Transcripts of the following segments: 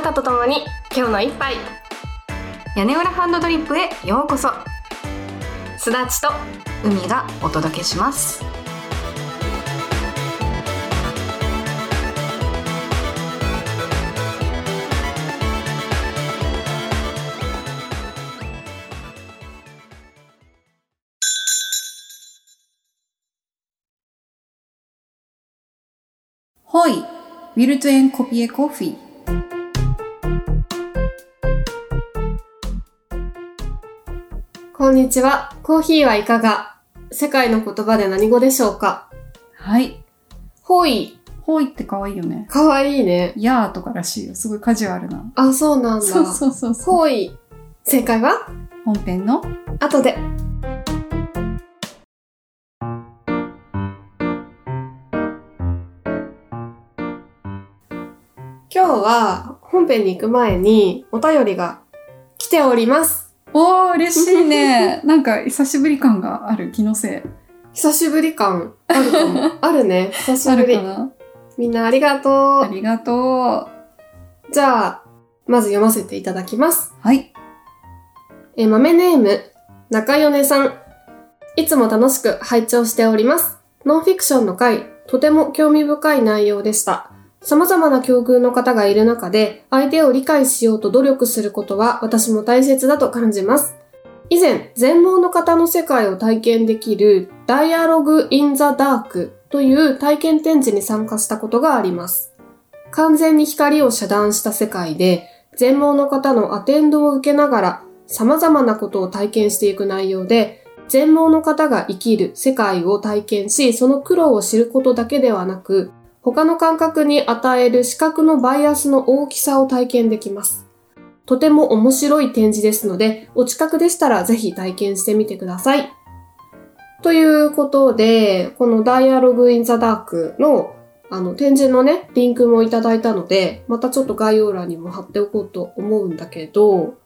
なたと共に今日の一杯、屋根裏ハンドドリップへようこそ。すだちと海がお届けします。Hoy, will du ein Kopie Coffee? こんにちは。コーヒーはいかが？世界の言葉で何語でしょうか？はい。Hoy。Hoy って可愛いよね。可愛いね。やーとからしいよ。すごいカジュアルな。あ、そうなんだ。そう。Hoy。正解は？本編の後で。今日は本編に行く前にお便りが来ております。おー、嬉しいね。なんか久しぶり感がある、気のせい。久しぶり感あるかも。あるね、久しぶり。あるかな。みんなありがとう。ありがとう。じゃあ、まず読ませていただきます。はい。豆ネーム、中米さん。いつも楽しく拝聴しております。ノンフィクションの回、とても興味深い内容でした。様々な境遇の方がいる中で、相手を理解しようと努力することは私も大切だと感じます。以前、全盲の方の世界を体験できるダイアログ・イン・ザ・ダークという体験展示に参加したことがあります。完全に光を遮断した世界で、全盲の方のアテンドを受けながら様々なことを体験していく内容で、全盲の方が生きる世界を体験し、その苦労を知ることだけではなく、他の感覚に与える視覚のバイアスの大きさを体験できます。とても面白い展示ですので、お近くでしたらぜひ体験してみてください。ということで、このダイアログインザダークの展示のね、リンクもいただいたので、またちょっと概要欄にも貼っておこうと思うんだけど、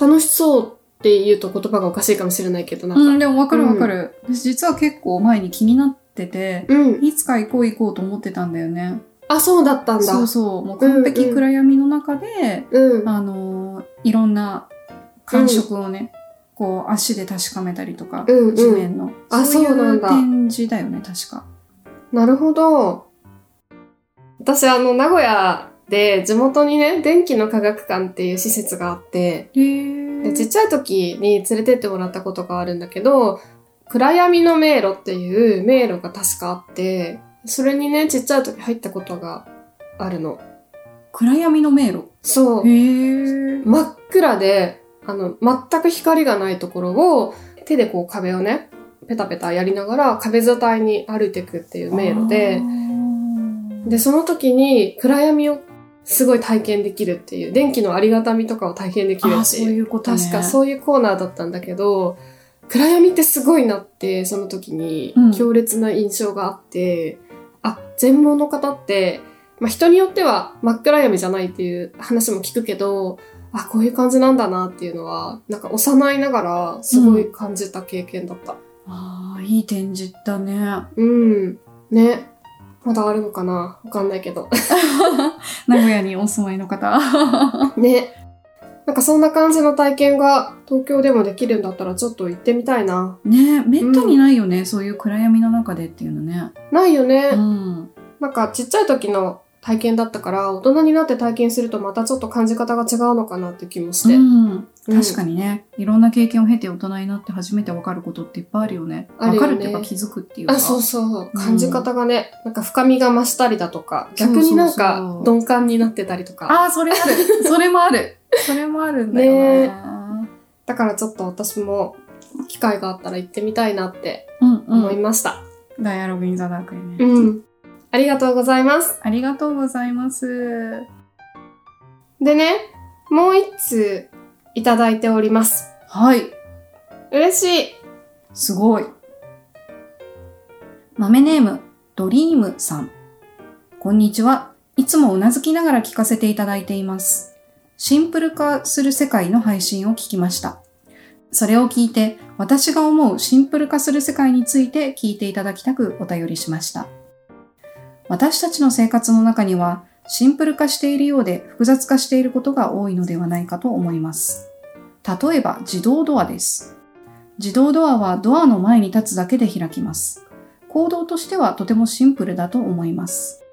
楽しそうって言うと言葉がおかしいかもしれないけど、なんか。うん、でもわかるわかる。私実は結構前に気になってて、うん、いつか行こうと思ってたんだよね。あ、そうだったんだ。そう、もう完璧暗闇の中で、うん、いろんな感触をね、うん、こう足で確かめたりとか、うんうん、地面の、あ、そういう展示だよね、確か。なるほど。私名古屋で地元にね、電気の科学館っていう施設があって、でちっちゃい時に連れてってもらったことがあるんだけど、暗闇の迷路っていう迷路が確かあって、それにね、ちっちゃい時入ったことがあるの。暗闇の迷路？そう。真っ暗で、全く光がないところを、手でこう壁をね、ペタペタやりながら壁伝いに歩いていくっていう迷路で、で、その時に暗闇をすごい体験できるっていう、電気のありがたみとかを体験できるっていう。あ、そういうことね。確かそういうコーナーだったんだけど、暗闇ってすごいなって、その時に強烈な印象があって、うん、あ、全盲の方って、まあ、人によっては真っ暗闇じゃないっていう話も聞くけど、あ、こういう感じなんだなっていうのは、なんか幼いながらすごい感じた経験だった。うん、ああ、いい展示だね。うん。ね。まだあるのかな？わかんないけど。名古屋にお住まいの方。ね。なんかそんな感じの体験が東京でもできるんだったらちょっと行ってみたいな。ねえ、めったにないよね、うん、そういう暗闇の中でっていうのね。ないよね。うん。なんかちっちゃい時の体験だったから、大人になって体験するとまたちょっと感じ方が違うのかなって気もして。うん。確かにね、いろんな経験を経て大人になって初めて分かることっていっぱいあるよね。あるよね。分かるっていうか気づくっていうか。あ、そうそう。感じ方がね、なんか深みが増したりだとか、逆になんか鈍感になってたりとか。そうそうそう。あ、それある。それもある。それもあるんだよね。だからちょっと私も機会があったら行ってみたいなって思いました。うんうん、ダイアログインザダークね。うん。ありがとうございます。ありがとうございます。でね、もう一通いただいております。はい。嬉しい。すごい。豆ネーム、ドリームさん。こんにちは。いつもうなずきながら聞かせていただいています。シンプル化する世界の配信を聞きました。それを聞いて、私が思うシンプル化する世界について聞いていただきたくお便りしました。私たちの生活の中には、シンプル化しているようで複雑化していることが多いのではないかと思います。例えば自動ドアです。自動ドアはドアの前に立つだけで開きます。行動としてはとてもシンプルだと思います。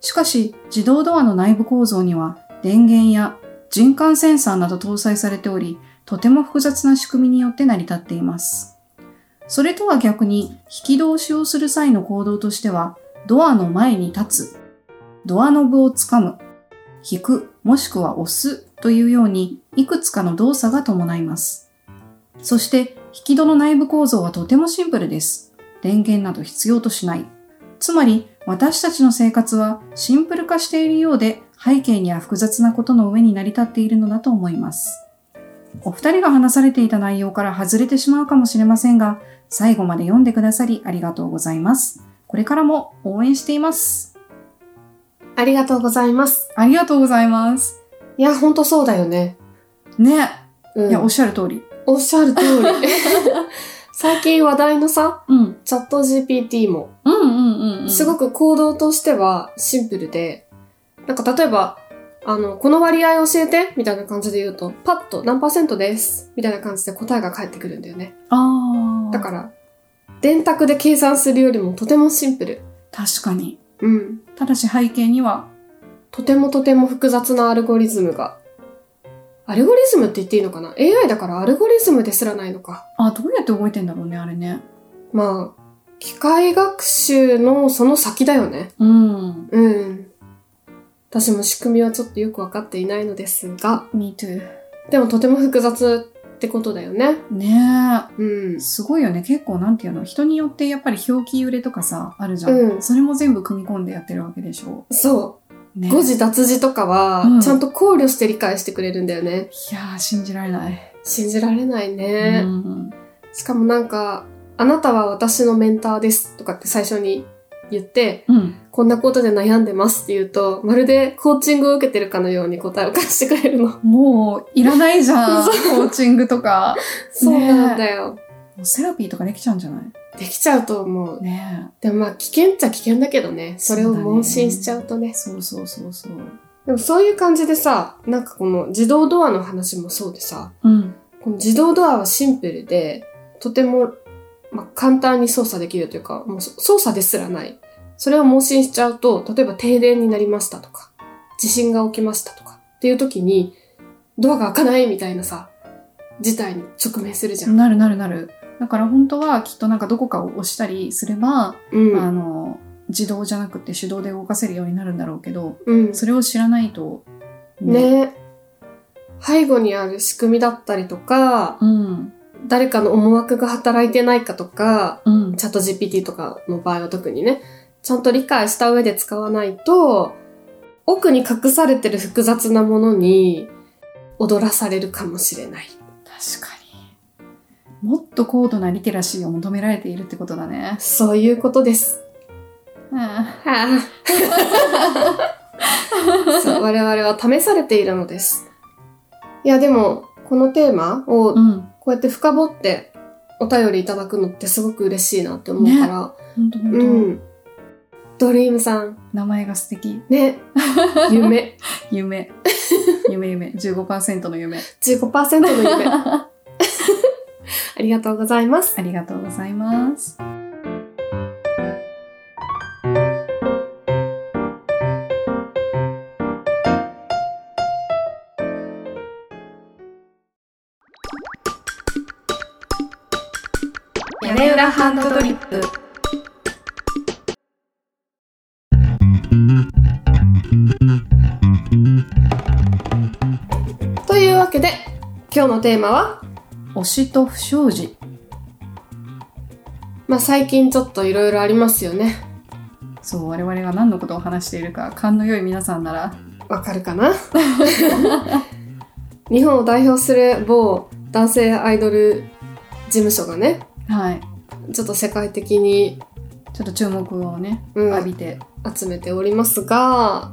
しかし自動ドアの内部構造には電源や人感センサーなど搭載されており、とても複雑な仕組みによって成り立っています。それとは逆に引き戸を使用する際の行動としては、ドアの前に立つ、ドアノブをつかむ、引く、もしくは押すというようにいくつかの動作が伴います。そして引き戸の内部構造はとてもシンプルです。電源など必要としない。つまり私たちの生活はシンプル化しているようで、背景には複雑なことの上に成り立っているのだと思います。お二人が話されていた内容から外れてしまうかもしれませんが、最後まで読んでくださりありがとうございます。これからも応援しています。ありがとうございます。ありがとうございます。いや、ほんとそうだよね。ね。うん、いや、おっしゃる通り。おっしゃる通り。最近話題のさ、うん、チャット GPT も、すごく行動としてはシンプルで、なんか例えば、この割合教えてみたいな感じで言うと、パッと何%ですみたいな感じで答えが返ってくるんだよね。だから、電卓で計算するよりもとてもシンプル。確かに。うん。ただし背景には、とても複雑なアルゴリズムが。アルゴリズムって言っていいのかな？ AI だからアルゴリズムですらないのか。あ、どうやって動いてんだろうね、あれね。まあ、機械学習のその先だよね。うん。うん。私も仕組みはちょっとよく分かっていないのですが、Me too。 でもとても複雑ってことだよね。ねえ、うん、すごいよね。結構なんていうの、人によってやっぱり表記揺れとかさあるじゃん、うん、それも全部組み込んでやってるわけでしょ。そう、ね、誤字脱字とかは、うん、ちゃんと考慮して理解してくれるんだよね。いやー、信じられないね、うん、しかもなんか、あなたは私のメンターですとかって最初に言って、うん、こんなことで悩んでますって言うと、まるでコーチングを受けてるかのように答えを返してくれるの。もういらないじゃんコーチングとか。そうなんだよ、ね、もうセラピーとかできちゃうんじゃない？できちゃうと思う、ね、でもまあ危険っちゃ危険だけどね、それを問診しちゃうとね。そうそう。でもそういう感じでさ、なんかこの自動ドアの話もそうでさ、うん、この自動ドアはシンプルでとてもまあ、簡単に操作できるというか、もう操作ですらない。それを問診しちゃうと、例えば停電になりましたとか、地震が起きましたとかっていう時に、ドアが開かないみたいなさ、事態に直面するじゃん。なる。だから本当はきっとなんかどこかを押したりすれば、うん、自動じゃなくて手動で動かせるようになるんだろうけど、うん、それを知らないと、ね。背後にある仕組みだったりとか、うん。誰かの思惑が働いてないかとか、うん、チャット GPT とかの場合は特にね、ちゃんと理解した上で使わないと、奥に隠されてる複雑なものに踊らされるかもしれない。確かに、もっと高度なリテラシーを求められているってことだね。そういうことです。そう、我々は試されているのです。いや、でもこのテーマを、うん、こうやって深掘ってお便りいただくのってすごく嬉しいなって思うから、ね、ほんと、うん、ドリームさん、名前が素敵ね。夢 15% の夢 15% の夢。ありがとうございます。ありがとうございます。ハンドドリップ。というわけで、今日のテーマは推しと不祥事。まあ最近ちょっといろいろありますよね。そう、我々が何のことを話しているか、勘の良い皆さんならわかるかな。日本を代表する某男性アイドル事務所がね、はい、ちょっと世界的にちょっと注目をね、うん、浴びて集めておりますが、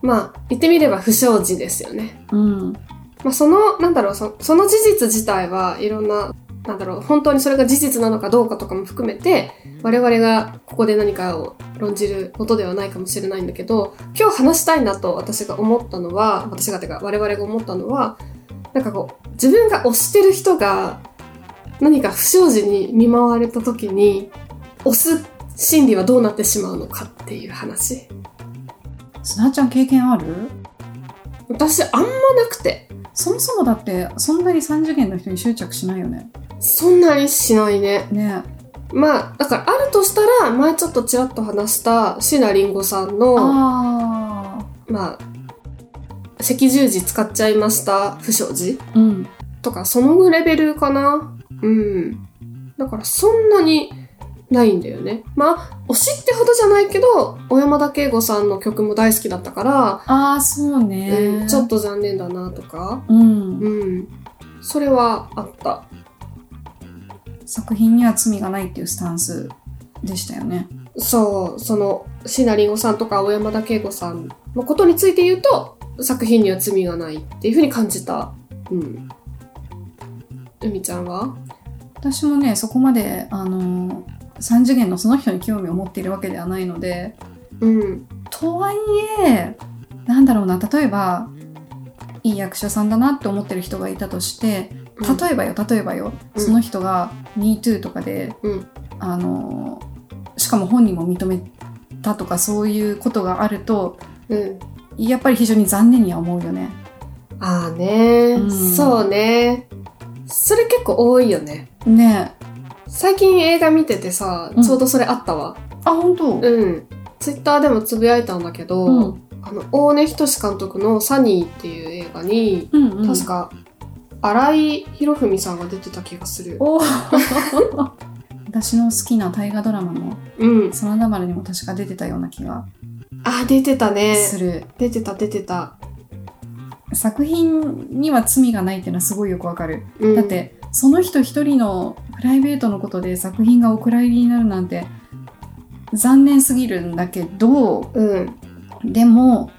まあ言ってみれば不祥事ですよね、うん。まあ、その事実自体はいろんななんだろう、本当にそれが事実なのかどうかとかも含めて我々がここで何かを論じることではないかもしれないんだけど、今日話したいなと我々が思ったのは、なんかこう自分が推してる人が何か不祥事に見舞われた時に推す心理はどうなってしまうのかっていう話。すなちゃん経験ある？私あんまなくて。そもそもだってそんなに3次元の人に執着しないよね。そんなにしないね。ね。まあだからあるとしたら、前ちょっとちらっと話した椎名林檎さんのまあ赤十字使っちゃいました不祥事、うん、とかそのレベルかな。うん。だからそんなにないんだよね。まあ推しってほどじゃないけど、小山田圭吾さんの曲も大好きだったから、あーそうね、ちょっと残念だなとか、うん、うん、それはあった。作品には罪がないっていうスタンスでしたよね。そう、その椎名林檎さんとか小山田圭吾さんのことについて言うと、作品には罪がないっていう風に感じた。うん。海ちゃんは？私もね、そこまで3次元のその人に興味を持っているわけではないので、うん、とはいえなんだろうな、例えばいい役者さんだなって思ってる人がいたとして、うん、例えばよ、うん、その人が MeToo とかで、うん、しかも本人も認めたとかそういうことがあると、うん、やっぱり非常に残念には思うよね。あーねー、うん、そうね、それ結構多いよね。ね、最近映画見ててさ、ちょうどそれあったわ。うん、あ、本当？うん。ツイッターでもつぶやいたんだけど、うん、大根仁監督のサニーっていう映画に、うんうん、確か荒井博文さんが出てた気がする。お私の好きな大河ドラマの、うん、真田丸にも確か出てたような気が。あ、出てたね。する。出てた。作品には罪がないっていうのはすごいよくわかる。うん、だって。その人一人のプライベートのことで作品がお蔵入りになるなんて残念すぎるんだけど、うん、でも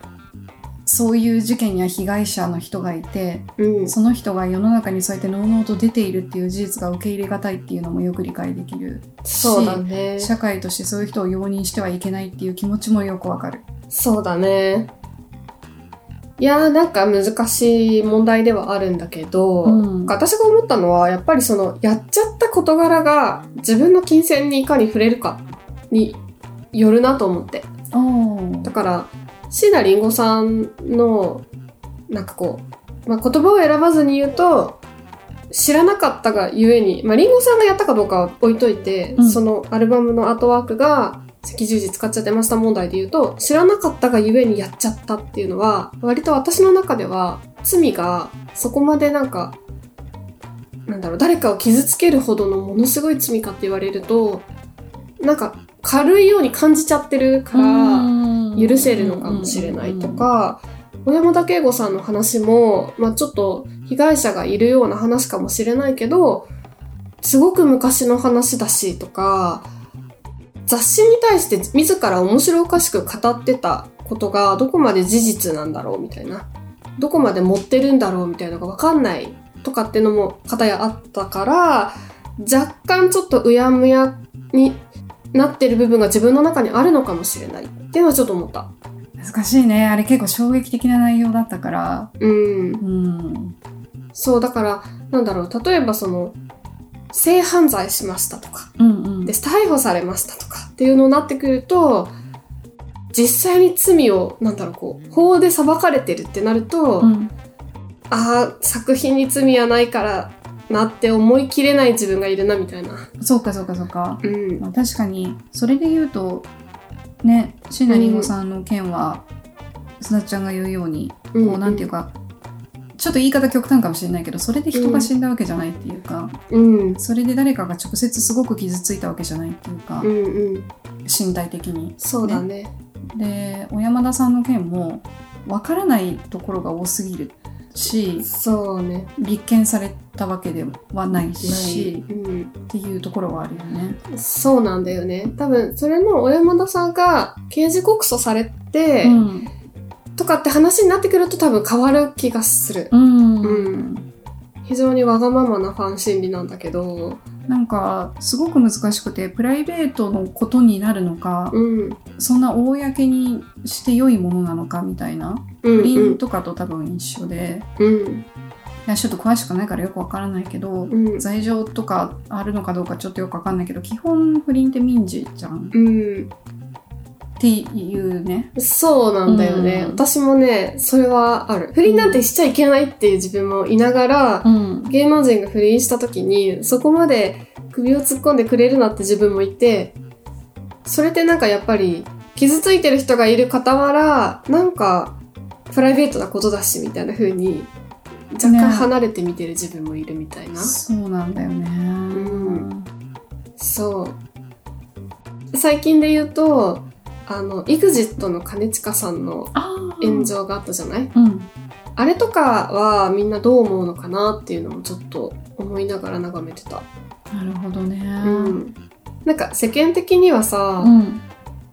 そういう事件には被害者の人がいて、うん、その人が世の中にそうやってのうのうと出ているっていう事実が受け入れがたいっていうのもよく理解できるし、そうだね、社会としてそういう人を容認してはいけないっていう気持ちもよくわかる。そうだね。いやー、なんか難しい問題ではあるんだけど、うん、私が思ったのはやっぱりそのやっちゃった事柄が自分の金銭にいかに触れるかによるなと思って。だから椎名林檎さんのなんかこう、まあ、言葉を選ばずに言うと、知らなかったがゆえに、まあ、林檎さんがやったかどうかは置いといて、うん、そのアルバムのアートワークが赤十字使っちゃってました問題で言うと、知らなかったがゆえにやっちゃったっていうのは、割と私の中では罪がそこまでなんか、なんだろう、誰かを傷つけるほどのものすごい罪かって言われると、なんか軽いように感じちゃってるから許せるのかもしれないとか、小山田圭吾さんの話も、まあ、ちょっと被害者がいるような話かもしれないけど、すごく昔の話だしとか、雑誌に対して自ら面白おかしく語ってたことがどこまで事実なんだろうみたいな、どこまで持ってるんだろうみたいなのが分かんないとかってのも片やあったから、若干ちょっとうやむやになってる部分が自分の中にあるのかもしれないっていうのはちょっと思った。難しいね、あれ結構衝撃的な内容だったから。うん。そう、だからなんだろう、例えばその性犯罪しましたとか、うんうん、で逮捕されましたとかっていうのになってくると、実際に罪をなんだろう、こう法で裁かれてるってなると、うん、ああ作品に罪はないからなって思い切れない自分がいるなみたいな。そうか、うん、まあ、確かにそれで言うとね、椎名林檎さんの件は、すなちゃんが言うように、こうなんていうか、ちょっと言い方極端かもしれないけど、それで人が死んだわけじゃないっていうか、うん、それで誰かが直接すごく傷ついたわけじゃないっていうか、うんうん、身体的に、ね、そうだね。で、小山田さんの件も分からないところが多すぎるし、そうね、立件されたわけではないし、うん、っていうところはあるよね。そうなんだよね。多分それも小山田さんが刑事告訴されて、うん、とかって話になってくると多分変わる気がする。うん、うん、非常にわがままなファン心理なんだけど、なんかすごく難しくて、プライベートのことになるのか、うん、そんな公にして良いものなのかみたいな、不倫とかと多分一緒で、うん、ちょっと詳しくないからよくわからないけど、うん、罪状とかあるのかどうかちょっとよくわかんないけど、基本不倫って民事じゃん、うんっていうね。そうなんだよね、うん、私もねそれはある。不倫なんてしちゃいけないっていう自分もいながら、うん、芸能人が不倫した時にそこまで首を突っ込んでくれるなって自分もいて、それってなんかやっぱり傷ついてる人がいる傍ら、なんかプライベートなことだしみたいな風に若干離れて見てる自分もいるみたいな、ね、そうなんだよね、うん、そう最近で言うとEXIT の兼近さんの炎上があったじゃない、うん、あれとかはみんなどう思うのかなっていうのもちょっと思いながら眺めてた。なるほどね、うん、なんか世間的にはさ、うん、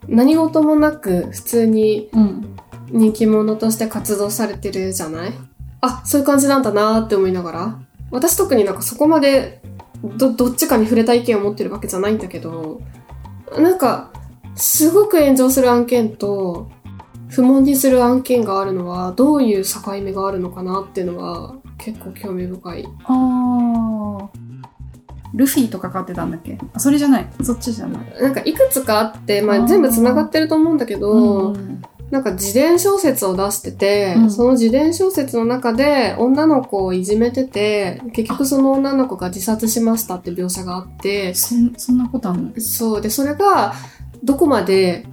何事もなく普通に人気者として活動されてるじゃない、うん、あ、そういう感じなんだなって思いながら、私特になんかそこまで どっちかに触れた意見を持ってるわけじゃないんだけど、なんかすごく炎上する案件と不問にする案件があるのはどういう境目があるのかなっていうのは結構興味深い。あ、ルフィとか買ってたんだっけ、それじゃない、そっちじゃない、なんかいくつかあって、まあ、全部つながってると思うんだけど、うん、なんか自伝小説を出してて、うん、その自伝小説の中で女の子をいじめてて、結局その女の子が自殺しましたって描写があって、 そんなことあるの？そうで、それがどこまで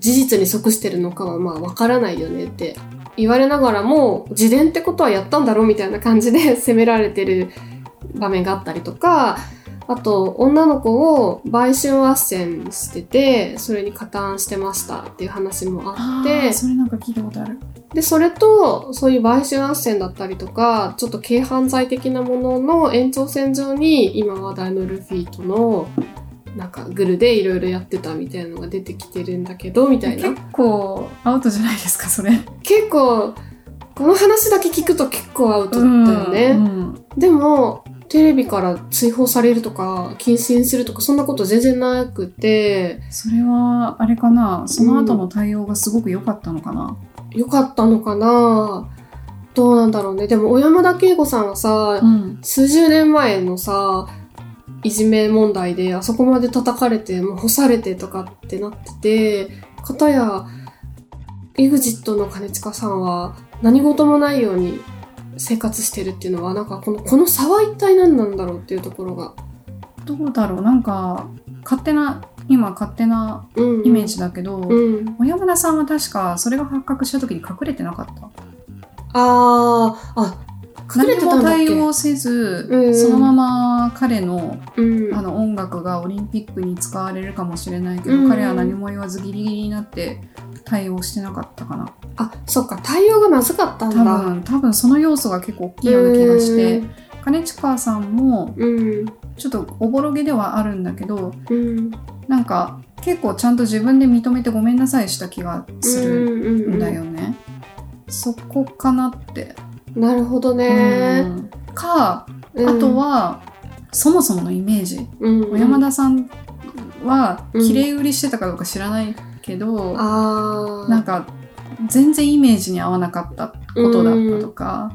事実に即してるのかはまあわからないよねって言われながらも、自伝ってことはやったんだろうみたいな感じで責められてる場面があったりとか、あと女の子を売春斡旋しててそれに加担してましたっていう話もあって、あ、それなんか聞いたことある。でそれとそういう売春斡旋だったりとかちょっと軽犯罪的なものの延長線上に今話題のルフィとのなんかグルでいろいろやってたみたいなのが出てきてるんだけどみたいな。結構アウトじゃないですかそれ。結構この話だけ聞くと結構アウトだったよね、うんうん、でもテレビから追放されるとか禁止するとかそんなこと全然なくて、それはあれかな、その後の対応がすごく良かったのかな、うん、良かったのかな、どうなんだろうね。でも小山田圭吾さんはさ、うん、数十年前のさいじめ問題であそこまで叩かれてもう干されてとかってなってて、かたや EXIT の兼近さんは何事もないように生活してるっていうのは、なんかこの差は一体何なんだろうっていうところが、どうだろう、なんか勝手なイメージだけど、うん、小山田さんは確かそれが発覚した時に隠れてなかった。あ、何も対応せず、うん、そのまま彼の、うん、音楽がオリンピックに使われるかもしれないけど、うん、彼は何も言わずギリギリになって対応してなかったかな。あ、そっか、対応がまずかったんだ。多分その要素が結構大きいような気がして、兼近さんも、うん、ちょっとおぼろげではあるんだけど、うん、なんか結構ちゃんと自分で認めてごめんなさいした気がするんだよね、うんうんうん、そこかなって。なるほどね、うん、か、うん、あとはそもそものイメージ、うんうん、小山田さんは綺麗売りしてたかどうか知らないけど、うん、なんか全然イメージに合わなかったことだったとか、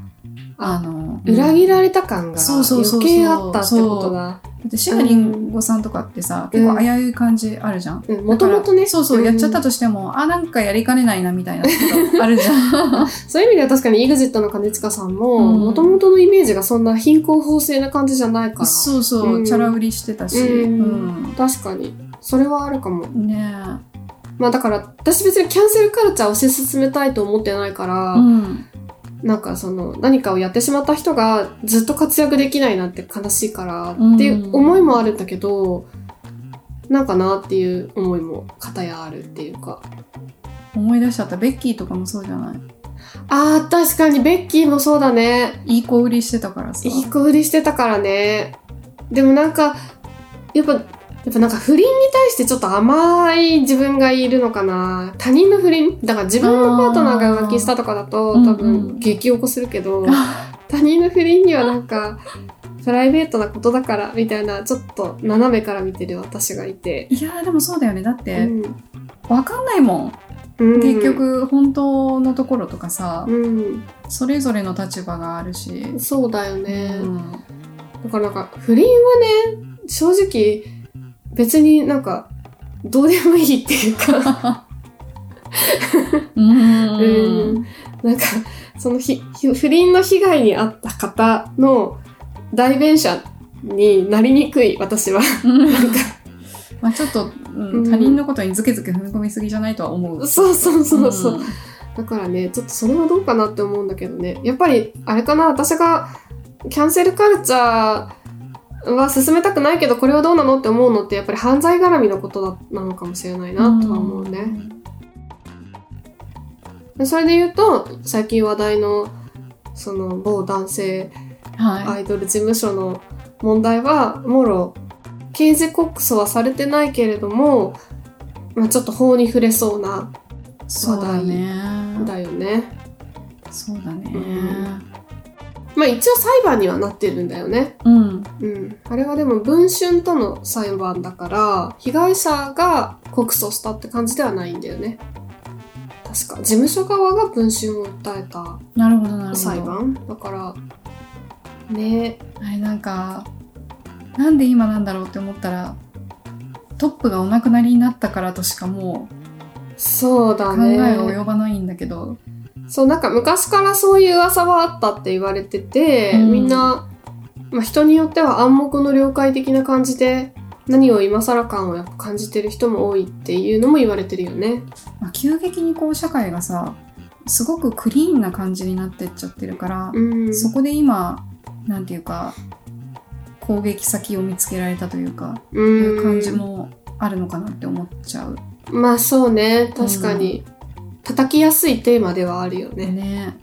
うん、裏切られた感が余計あったってことだ。だってシガリンゴさんとかってさ、うん、結構危うい感じあるじゃん、もともとね、そうそう、うん、やっちゃったとしてもなんかやりかねないなみたいなことあるじゃんそういう意味では確かに EXIT の兼近さんももともとのイメージがそんな貧困法制な感じじゃないから、そうそう、うん、チャラ売りしてたし、うんうんうん、確かにそれはあるかもね。まあだから私別にキャンセルカルチャーを推し進めたいと思ってないから、うん、なんかその何かをやってしまった人がずっと活躍できないなんて悲しいからっていう思いもあるんだけど、なんかなっていう思いも片やあるっていうか。思い出しちゃった、ベッキーとかもそうじゃない。あー、確かにベッキーもそうだね。いい子売りしてたからさ。いい子売りしてたからね。でもなんかやっぱなんか不倫に対してちょっと甘い自分がいるのかな。他人の不倫だから、自分のパートナーが浮気したとかだと多分激起こするけど、他人の不倫にはなんかプライベートなことだからみたいなちょっと斜めから見てる私がいて、いやでもそうだよね、だって、分かんないもん、結局本当のところとかさ、それぞれの立場があるし、そうだよね、だからなんか不倫はね正直別になんかどうでもいいっていうかなんかその不倫の被害に遭った方の代弁者になりにくい私はなんかまあちょっと、他人のことにずけずけ踏み込みすぎじゃないとは思う。そうそうそうそう、だからねちょっとそれはどうかなって思うんだけどね、やっぱりあれかな、私がキャンセルカルチャーは進めたくないけどこれはどうなのって思うのってやっぱり犯罪絡みのことなのかもしれないなとは思うね、それで言うと最近話題のその某男性アイドル事務所の問題はもろ刑事告訴はされてないけれども、まあ、ちょっと法に触れそうな話題だよね。そうだね、まあ一応裁判にはなってるんだよね、あれはでも文春との裁判だから被害者が告訴したって感じではないんだよね、確か事務所側が文春を訴えた裁判だからね。あれなんかなんで今なんだろうって思ったら、トップがお亡くなりになったからとしかもうそうだね考えが及ばないんだけど、そうなんか昔からそういう噂はあったって言われてて、みんな、まあ、人によっては暗黙の了解的な感じで何を今更感をやっぱ感じてる人も多いっていうのも言われてるよね、まあ、急激にこう社会がさすごくクリーンな感じになってっちゃってるから、そこで今なんていうか攻撃先を見つけられたというか、いう感じもあるのかなって思っちゃう。まあそうね、確かに、叩きやすいテーマではあるよね。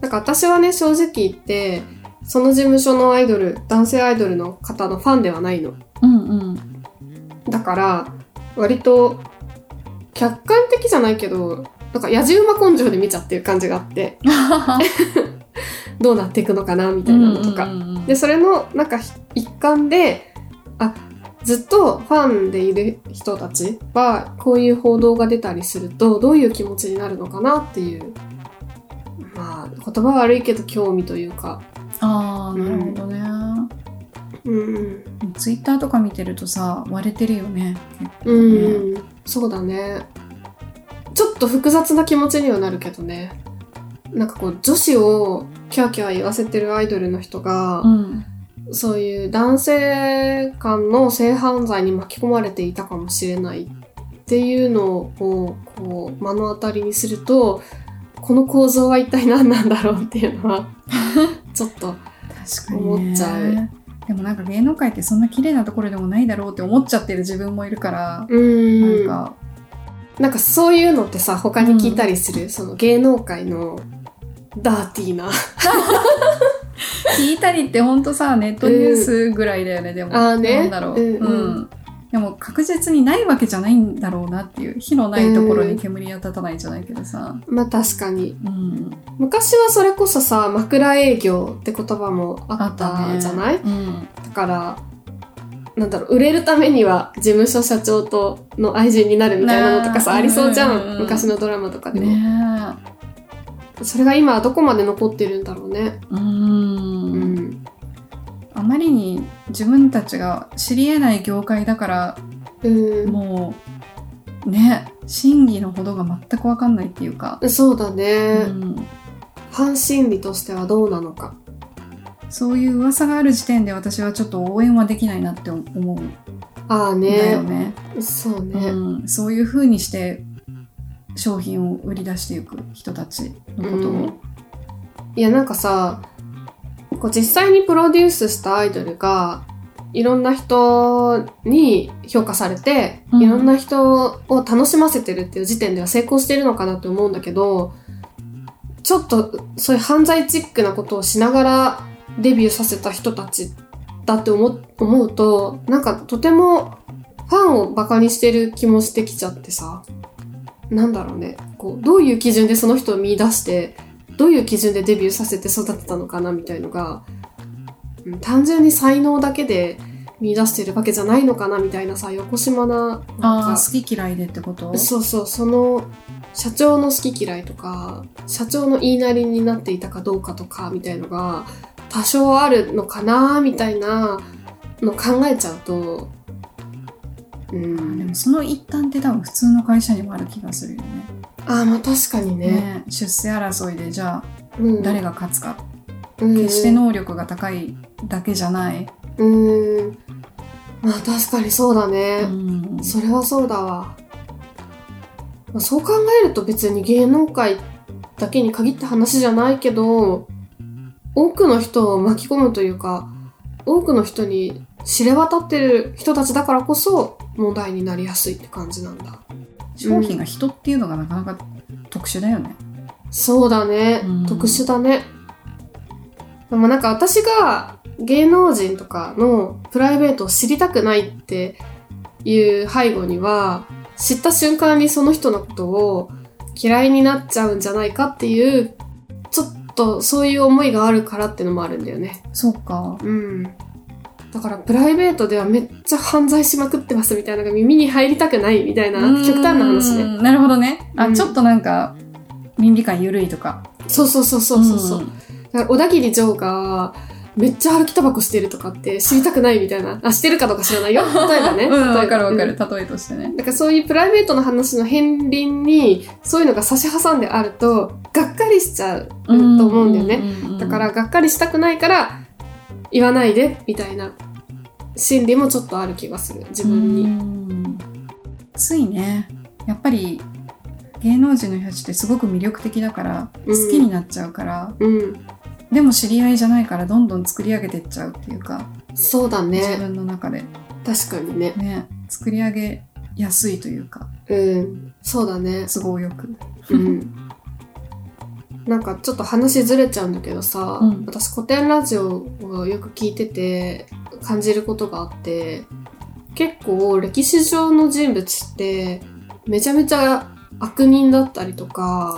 なんか私はね正直言ってその事務所のアイドル、男性アイドルの方のファンではないの。だから割と客観的じゃないけど、なんか野じ馬根性で見ちゃってる感じがあって。どうなっていくのかなみたいなのとか、でそれのなんか一環でずっとファンでいる人たちはこういう報道が出たりするとどういう気持ちになるのかなっていう、まあ言葉は悪いけど興味というか。なるほどね。ツイッターとか見てるとさ割れてるよね結構ね。そうだね、ちょっと複雑な気持ちにはなるけどね、なんかこう女子をキャーキャー言わせてるアイドルの人が、そういう男性間の性犯罪に巻き込まれていたかもしれないっていうのをこう目の当たりにすると、この構造は一体何なんだろうっていうのはちょっと思っちゃう。でもなんか芸能界ってそんな綺麗なところでもないだろうって思っちゃってる自分もいるから、なんかそういうのってさ他に聞いたりする、その芸能界のダーティーな聞いたりってほんとさネットニュースぐらいだよね、でもなんだろう、でも確実にないわけじゃないんだろうなっていう、火のないところに煙は立たないじゃないけどさ、まあ確かに、昔はそれこそさ枕営業って言葉もあったじゃない、だからなんだろう、売れるためには事務所社長との愛人になるみたいなのとかさありそうじゃん、昔のドラマとかでも、それが今どこまで残ってるんだろうね。あまりに自分たちが知り得ない業界だから、もうね真偽のほどが全く分かんないっていうか。そうだね、ファン心理としてはどうなのか、そういう噂がある時点で私はちょっと応援はできないなって思う。だよね。そうね、そういう風にして商品を売り出していく人たちのことを、いやなんかさこう実際にプロデュースしたアイドルがいろんな人に評価されて、いろんな人を楽しませてるっていう時点では成功してるのかなって思うんだけど、ちょっとそういう犯罪チックなことをしながらデビューさせた人たちだって思うと、なんかとてもファンをバカにしてる気もしてきちゃってさ、なんだろうね、こうどういう基準でその人を見出してどういう基準でデビューさせて育てたのかなみたいのが、単純に才能だけで見出してるわけじゃないのかなみたいなさ、横島 なんか好き嫌いでってこと？そうそう、その社長の好き嫌いとか社長の言いなりになっていたかどうかとかみたいのが多少あるのかなみたいなの考えちゃうと、でもその一端って多分普通の会社にもある気がするよね。ああ、まあ確かに ね、出世争いでじゃあ、誰が勝つか、決して能力が高いだけじゃない。まあ確かにそうだね、それはそうだわ。そう考えると別に芸能界だけに限った話じゃないけど、多くの人を巻き込むというか、多くの人に知れ渡ってる人たちだからこそ問題になりやすいって感じなんだ。商品が人っていうのがなかなか特殊だよね。そうだね、特殊だね。でもなんか私が芸能人とかのプライベートを知りたくないっていう背後には、知った瞬間にその人のことを嫌いになっちゃうんじゃないかっていう、ちょっとそういう思いがあるからってのもあるんだよね。そうか。だからプライベートではめっちゃ犯罪しまくってますみたいなのが耳に入りたくないみたいな、極端な話ね。なるほどね。あ、ちょっとなんか倫理観緩いとか。そうそうそうそうそう。だから小田切丈がめっちゃ歩きタバコしてるとかって知りたくないみたいな。あ、してるかどうか知らないよ。例えばね。わかるわかる。例えとしてね。だからそういうプライベートの話の片鱗にそういうのが差し挟んであると、がっかりしちゃうと思うんだよね。だからがっかりしたくないから言わないでみたいな心理もちょっとある気がする、自分に。ついね、やっぱり芸能人の人たちってすごく魅力的だから好きになっちゃうから、でも知り合いじゃないからどんどん作り上げてっちゃうっていうか。そうだね、自分の中で確かに ね作り上げやすいというか、そうだね、都合よく、なんかちょっと話ずれちゃうんだけどさ、私古典ラジオをよく聞いてて感じることがあって、結構歴史上の人物ってめちゃめちゃ悪人だったりとか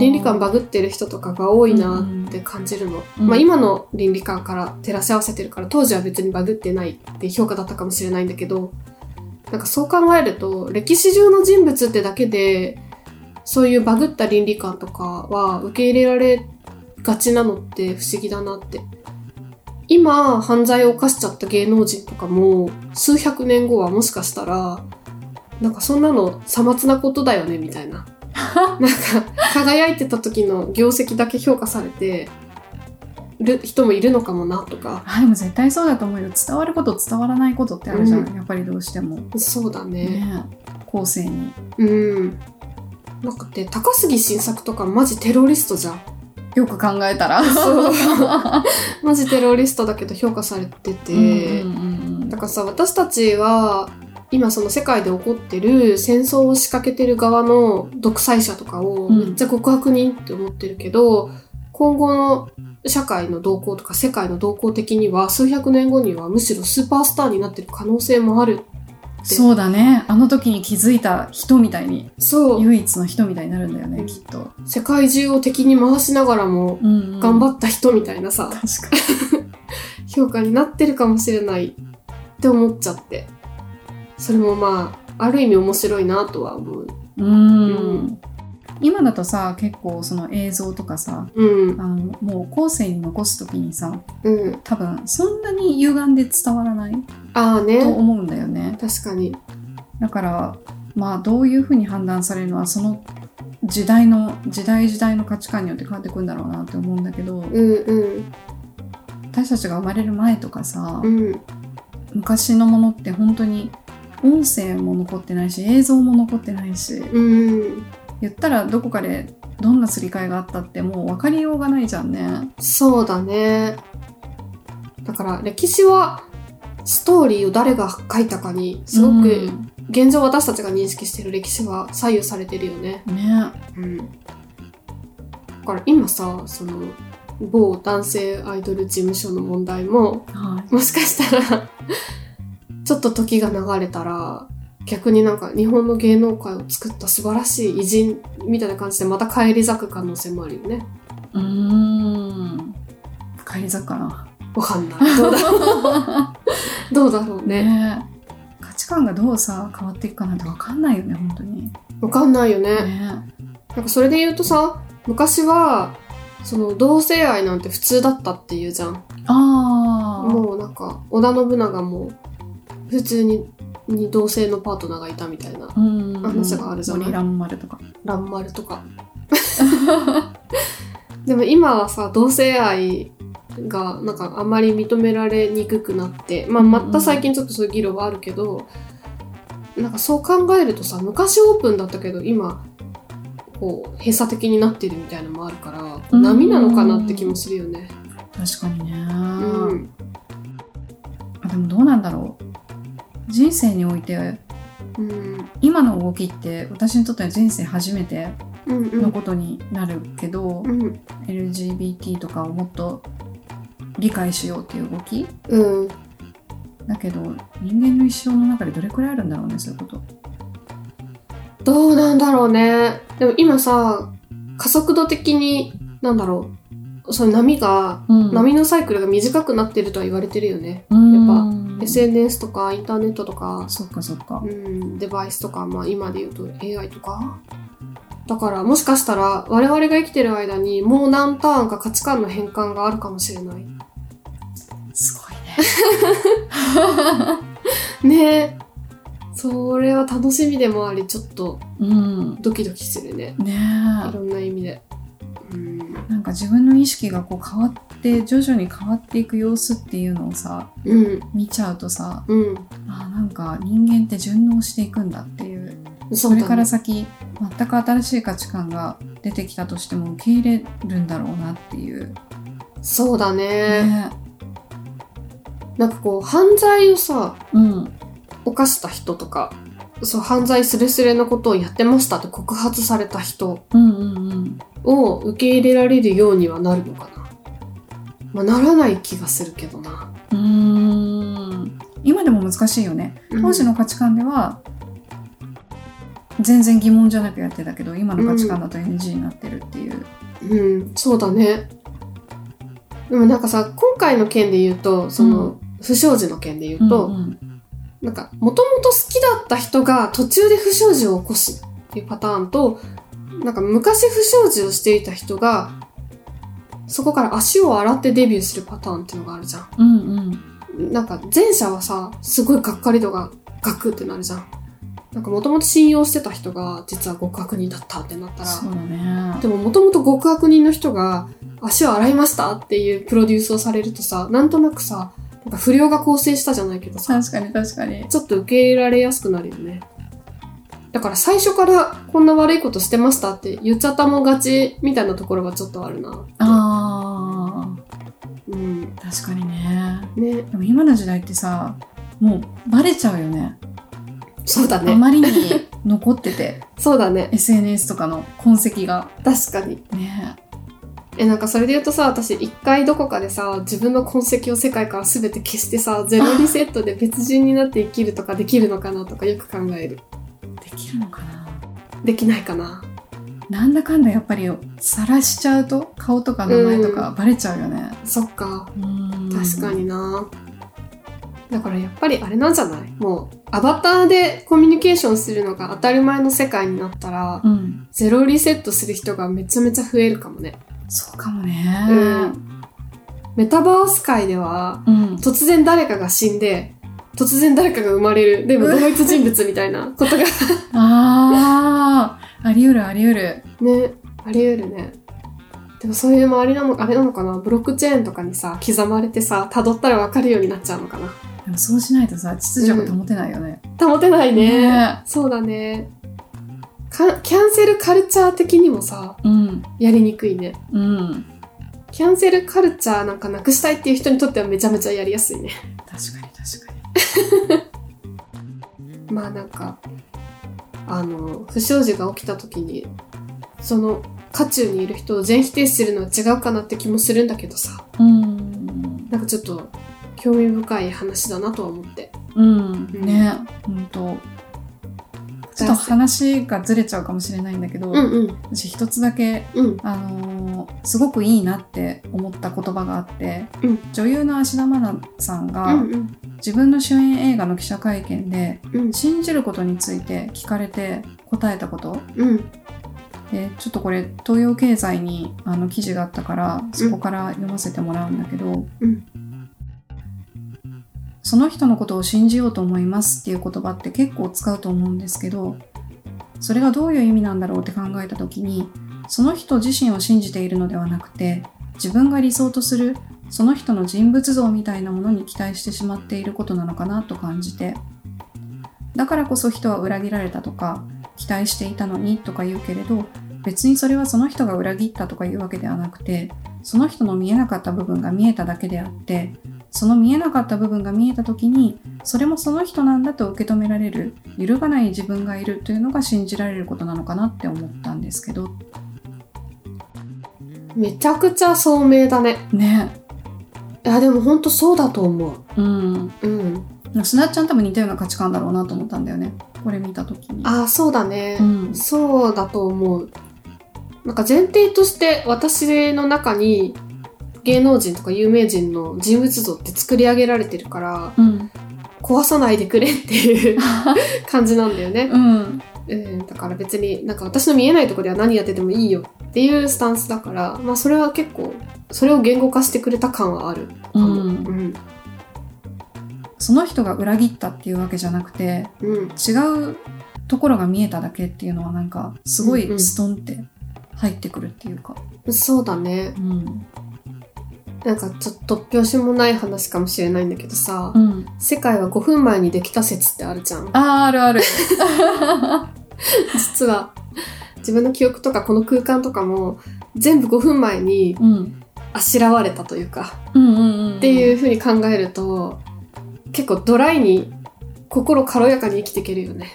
倫理観バグってる人とかが多いなって感じるの、まあ、今の倫理観から照らし合わせてるから当時は別にバグってないって評価だったかもしれないんだけど、なんかそう考えると歴史上の人物ってだけでそういうバグった倫理観とかは受け入れられがちなのって不思議だなって。今犯罪を犯しちゃった芸能人とかも数百年後はもしかしたらなんかそんなのさまつなことだよねみたいななんか輝いてた時の業績だけ評価されてる人もいるのかもなとか。でも絶対そうだと思うよ。伝わること伝わらないことってあるじゃない、やっぱりどうしても。そうだ ね後世に。なんかって高杉晋作とかマジテロリストじゃん、よく考えたら。そうマジテロリストだけど評価されてて、だからさ、私たちは今その世界で起こってる戦争を仕掛けてる側の独裁者とかをめっちゃ極悪人って思ってるけど、今後の社会の動向とか世界の動向的には数百年後にはむしろスーパースターになってる可能性もあるって。そうだね、あの時に気づいた人みたいに、そう、唯一の人みたいになるんだよね、きっと。世界中を敵に回しながらも頑張った人みたいなさ、確かに評価になってるかもしれないって思っちゃって、それもまあある意味面白いなとは思う。今だとさ、結構その映像とかさ、もう後世に残すときにさ、多分そんなに歪んで伝わらないと思うんだよね。確かに。だからまあどういうふうに判断されるのはその時代の価値観によって変わってくるんだろうなって思うんだけど、私たちが生まれる前とかさ、昔のものって本当に音声も残ってないし映像も残ってないし、言ったらどこかでどんなすり替えがあったってもう分かりようがないじゃんね。そうだね。だから歴史はストーリーを誰が書いたかにすごく、現状私たちが認識してる歴史は左右されてるよね。だから今さ、その某男性アイドル事務所の問題も、もしかしたらちょっと時が流れたら逆になんか日本の芸能界を作った素晴らしい偉人みたいな感じでまた返り咲く可能性もあるよね。帰り魚ご飯などうだろうどうだろう ね価値観がどうさ変わっていくかなんて分かんないよね。本当に分かんないよ ねなんかそれで言うとさ、昔はその同性愛なんて普通だったっていうじゃん。あ、もうなんか織田信長も普通に同性のパートナーがいたみたいな話があるじゃない。乱丸とかでも今はさ、同性愛がなんかあまり認められにくくなって、まあ、また最近ちょっとそういう議論はあるけど、なんかそう考えるとさ、昔オープンだったけど今こう閉鎖的になってるみたいなのもあるから、波なのかなって気もするよね。確かにね、うん、でもどうなんだろう、人生において、うん、今の動きって私にとっては人生初めてのことになるけど、うんうん、LGBT とかをもっと理解しようっていう動き、うん、だけど人間の一生の中でどれくらいあるんだろうね、そういうこと。どうなんだろうね。でも今さ、加速度的になんだろう、その波が、うん、波のサイクルが短くなってるとは言われてるよね。やっぱ SNS とかインターネットとか、そっかそっか、うん、デバイスとか、まあ、今で言うと AI とかだから、もしかしたら我々が生きてる間にもう何ターンか価値観の変換があるかもしれない。すごいねねえ、それは楽しみでもあり、ちょっとドキドキするね、うん、ね、いろんな意味で、うん、なんか自分の意識がこう変わって徐々に変わっていく様子っていうのをさ、うん、見ちゃうとさ、うん、あ、なんか人間って順応していくんだっていう、それから先全く新しい価値観が出てきたとしても受け入れるんだろうなっていう。そうだ ねなんかこう犯罪をさ、うん、犯した人とか、そう、犯罪すれすれのことをやってましたって告発された人を受け入れられるようにはなるのかな、まあ、ならない気がするけどな。今でも難しいよね。当時の価値観では全然疑問じゃなくやってたけど、今の価値観だと NG になってるっていう、うんうん、そうだね。でもなんかさ、今回の件で言うと、その不祥事の件で言うと、うんうん、なんかもともと好きだった人が途中で不祥事を起こすっていうパターンと、なんか昔不祥事をしていた人がそこから足を洗ってデビューするパターンっていうのがあるじゃん、うんうん、なんか前者はさ、すごいがっかり度がガクってなるじゃん。なんかもともと信用してた人が実は極悪人だったってなったら、そうだね、でももともと極悪人の人が足を洗いましたっていうプロデュースをされるとさ、なんとなくさ、なんか不良が更生したじゃないけどさ、確かに確かにちょっと受け入れられやすくなるよね。だから最初からこんな悪いことしてましたって言っちゃったもん勝ちみたいなところがちょっとあるな。あー、うん、確かに ねでも今の時代ってさ、もうバレちゃうよね。そうだね、あまりに残っててそうだね、 SNS とかの痕跡が。確かにねえ。なんかそれで言うとさ、私一回どこかでさ、自分の痕跡を世界から全て消してさ、ゼロリセットで別人になって生きるとかできるのかなとかよく考える。できるのかな、できないかな。なんだかんだやっぱり晒しちゃうと顔とか名前とかバレちゃうよね、うん、そっか、うん、確かにな。だからやっぱりあれなんじゃない、もうアバターでコミュニケーションするのが当たり前の世界になったら、うん、ゼロリセットする人がめちゃめちゃ増えるかもね。そうかもね、うん、メタバース界では、うん、突然誰かが死んで突然誰かが生まれる、でも同一人物みたいなことがあー、あり得るあり得るね、あり得るね。でもそういう周りなの、あれなのかな、ブロックチェーンとかにさ刻まれてさ、辿ったら分かるようになっちゃうのかな。でもそうしないとさ、秩序が保てないよね、うん、保てない ねそうだね。キャンセルカルチャー的にもさ、うん、やりにくいね、うん、キャンセルカルチャーなんかなくしたいっていう人にとってはめちゃめちゃやりやすいね。確かに確かにまあなんか不祥事が起きた時にその渦中にいる人を全否定するのは違うかなって気もするんだけどさ、うん、なんかちょっと興味深い話だなとは思って、うん、ね、ほんとちょっと話がずれちゃうかもしれないんだけど、うんうん、私一つだけ、うん、すごくいいなって思った言葉があって、うん、女優の芦田愛菜さんが、うんうん、自分の主演映画の記者会見で、うん、信じることについて聞かれて答えたこと、うんちょっとこれ東洋経済に記事があったからそこから読ませてもらうんだけど、うん、その人のことを信じようと思いますっていう言葉って結構使うと思うんですけど、それがどういう意味なんだろうって考えた時に、その人自身を信じているのではなくて、自分が理想とするその人の人物像みたいなものに期待してしまっていることなのかなと感じて、だからこそ人は裏切られたとか期待していたのにとか言うけれど、別にそれはその人が裏切ったとかいうわけではなくて、その人の見えなかった部分が見えただけであって、その見えなかった部分が見えた時にそれもその人なんだと受け止められる、揺るがない自分がいるというのが信じられることなのかなって思ったんですけど。めちゃくちゃ聡明だね。ね。いやでも本当そうだと思う。うんうん。すなっちゃん多分似たような価値観だろうなと思ったんだよね、これ見たときに。ああそうだね、うん、そうだと思う。なんか前提として私の中に芸能人とか有名人の人物像って作り上げられてるから、うん、壊さないでくれっていう感じなんだよね、うんだから別になんか私の見えないところでは何やっててもいいよっていうスタンスだから、まあ、それは結構それを言語化してくれた感はあるかも、うんうんその人が裏切ったっていうわけじゃなくて、うん、違うところが見えただけっていうのはなんかすごいストンって入ってくるっていうか、うんうん、そうだね、うん、なんかちょっと突拍子もない話かもしれないんだけどさ、うん、世界は5分前にできた説ってあるじゃん。あるある実は自分の記憶とかこの空間とかも全部5分前にあしらわれたというか、うんうんうんうん、っていう風に考えると結構ドライに心軽やかに生きていけるよね。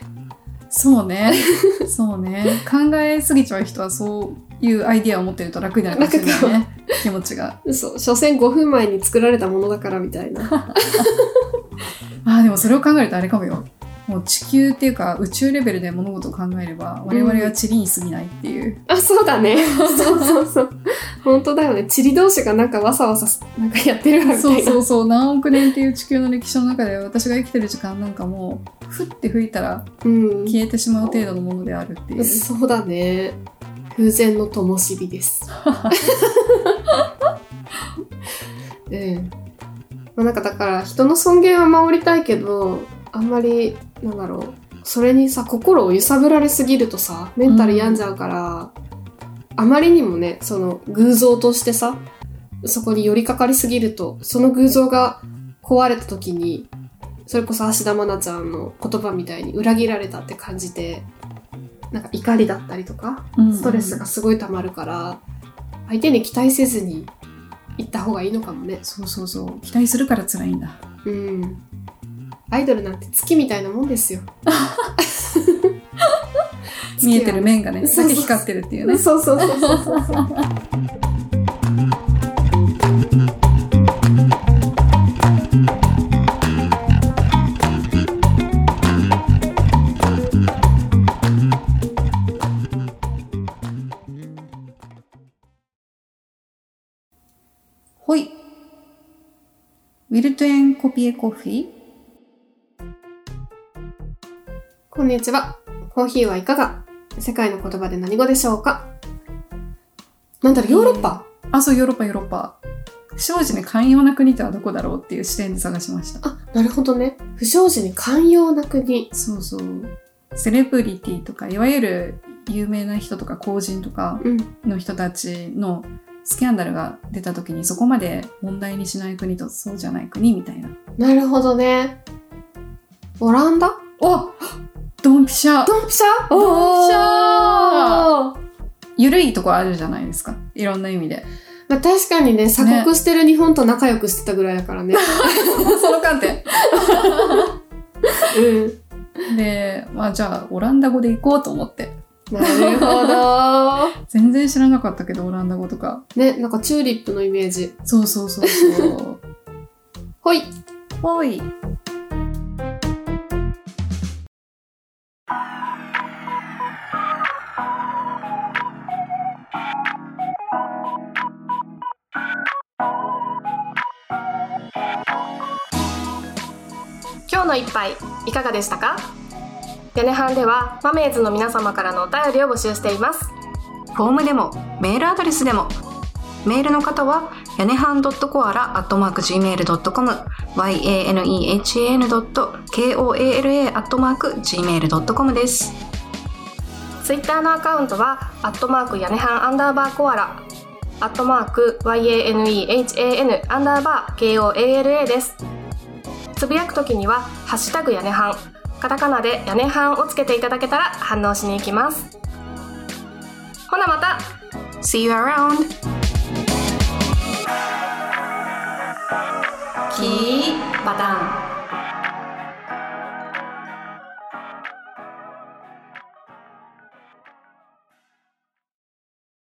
そうねそうね考えすぎちゃう人はそういうアイディアを持ってると楽になるかもしれないね気持ちが。そう所詮5分前に作られたものだからみたいなあでもそれを考えるとあれかもよ、もう地球っていうか宇宙レベルで物事を考えれば我々は塵に過ぎないっていう、うん、あそうだねそうそうそう本当だよね、塵同士がなんかわさわさなんかやってるわみたいな。そうそうそう、何億年っていう地球の歴史の中で私が生きてる時間なんかもうふって吹いたら消えてしまう程度のものであるっていう、うん、そうだね、風前の灯火ですうんまあ、なんかだから人の尊厳は守りたいけど、あんまりなんだろう、それにさ心を揺さぶられすぎるとさメンタル病んじゃうから、うん、あまりにもねその偶像としてさそこに寄りかかりすぎると、その偶像が壊れた時にそれこそ芦田愛菜ちゃんの言葉みたいに裏切られたって感じて、なんか怒りだったりとかストレスがすごい溜まるから、うんうん、相手に期待せずに行った方がいいのかもね。そうそうそう期待するから辛いんだ。うんアイドルなんて月みたいなもんですよ見えてる面がねだけ光ってるっていうね。そうそうそうそうそうそうほいウィルトエンコピエコフィー。こんにちは。コーヒーはいかが？世界の言葉で何語でしょうか？なんだろう、ヨーロッパ？あ、そう、ヨーロッパ。不祥事に寛容な国とはどこだろうっていう視点で探しました。あ、なるほどね。不祥事に寛容な国。そうそう。セレブリティとか、いわゆる有名な人とか、公人とかの人たちのスキャンダルが出た時に、そこまで問題にしない国とそうじゃない国みたいな。なるほどね。オランダ？お！ドンピシャゆるいとこあるじゃないですか、いろんな意味で、まあ、確かにね鎖国してる日本と仲良くしてたぐらいだからねその観点うんで、まあじゃあオランダ語で行こうと思って。なるほど全然知らなかったけどオランダ語とかね、なんかチューリップのイメージ。そうそうそうそうほい今日の一杯いかがでしたか？ヤネハンではマメーズの皆様からのお便りを募集しています。フォームでもメールアドレスでも。メールの方はyanehan.koala@gmail.com yanehan.koala@gmail.com です。ツイッターのアカウントは@yanehan_koala @yanehan_koala です。つぶやくときにはハッシュタグヤネハン、カタカナでヤネハンをつけていただけたら反応しに行きます。ほなまた。 See you around. キーバタン。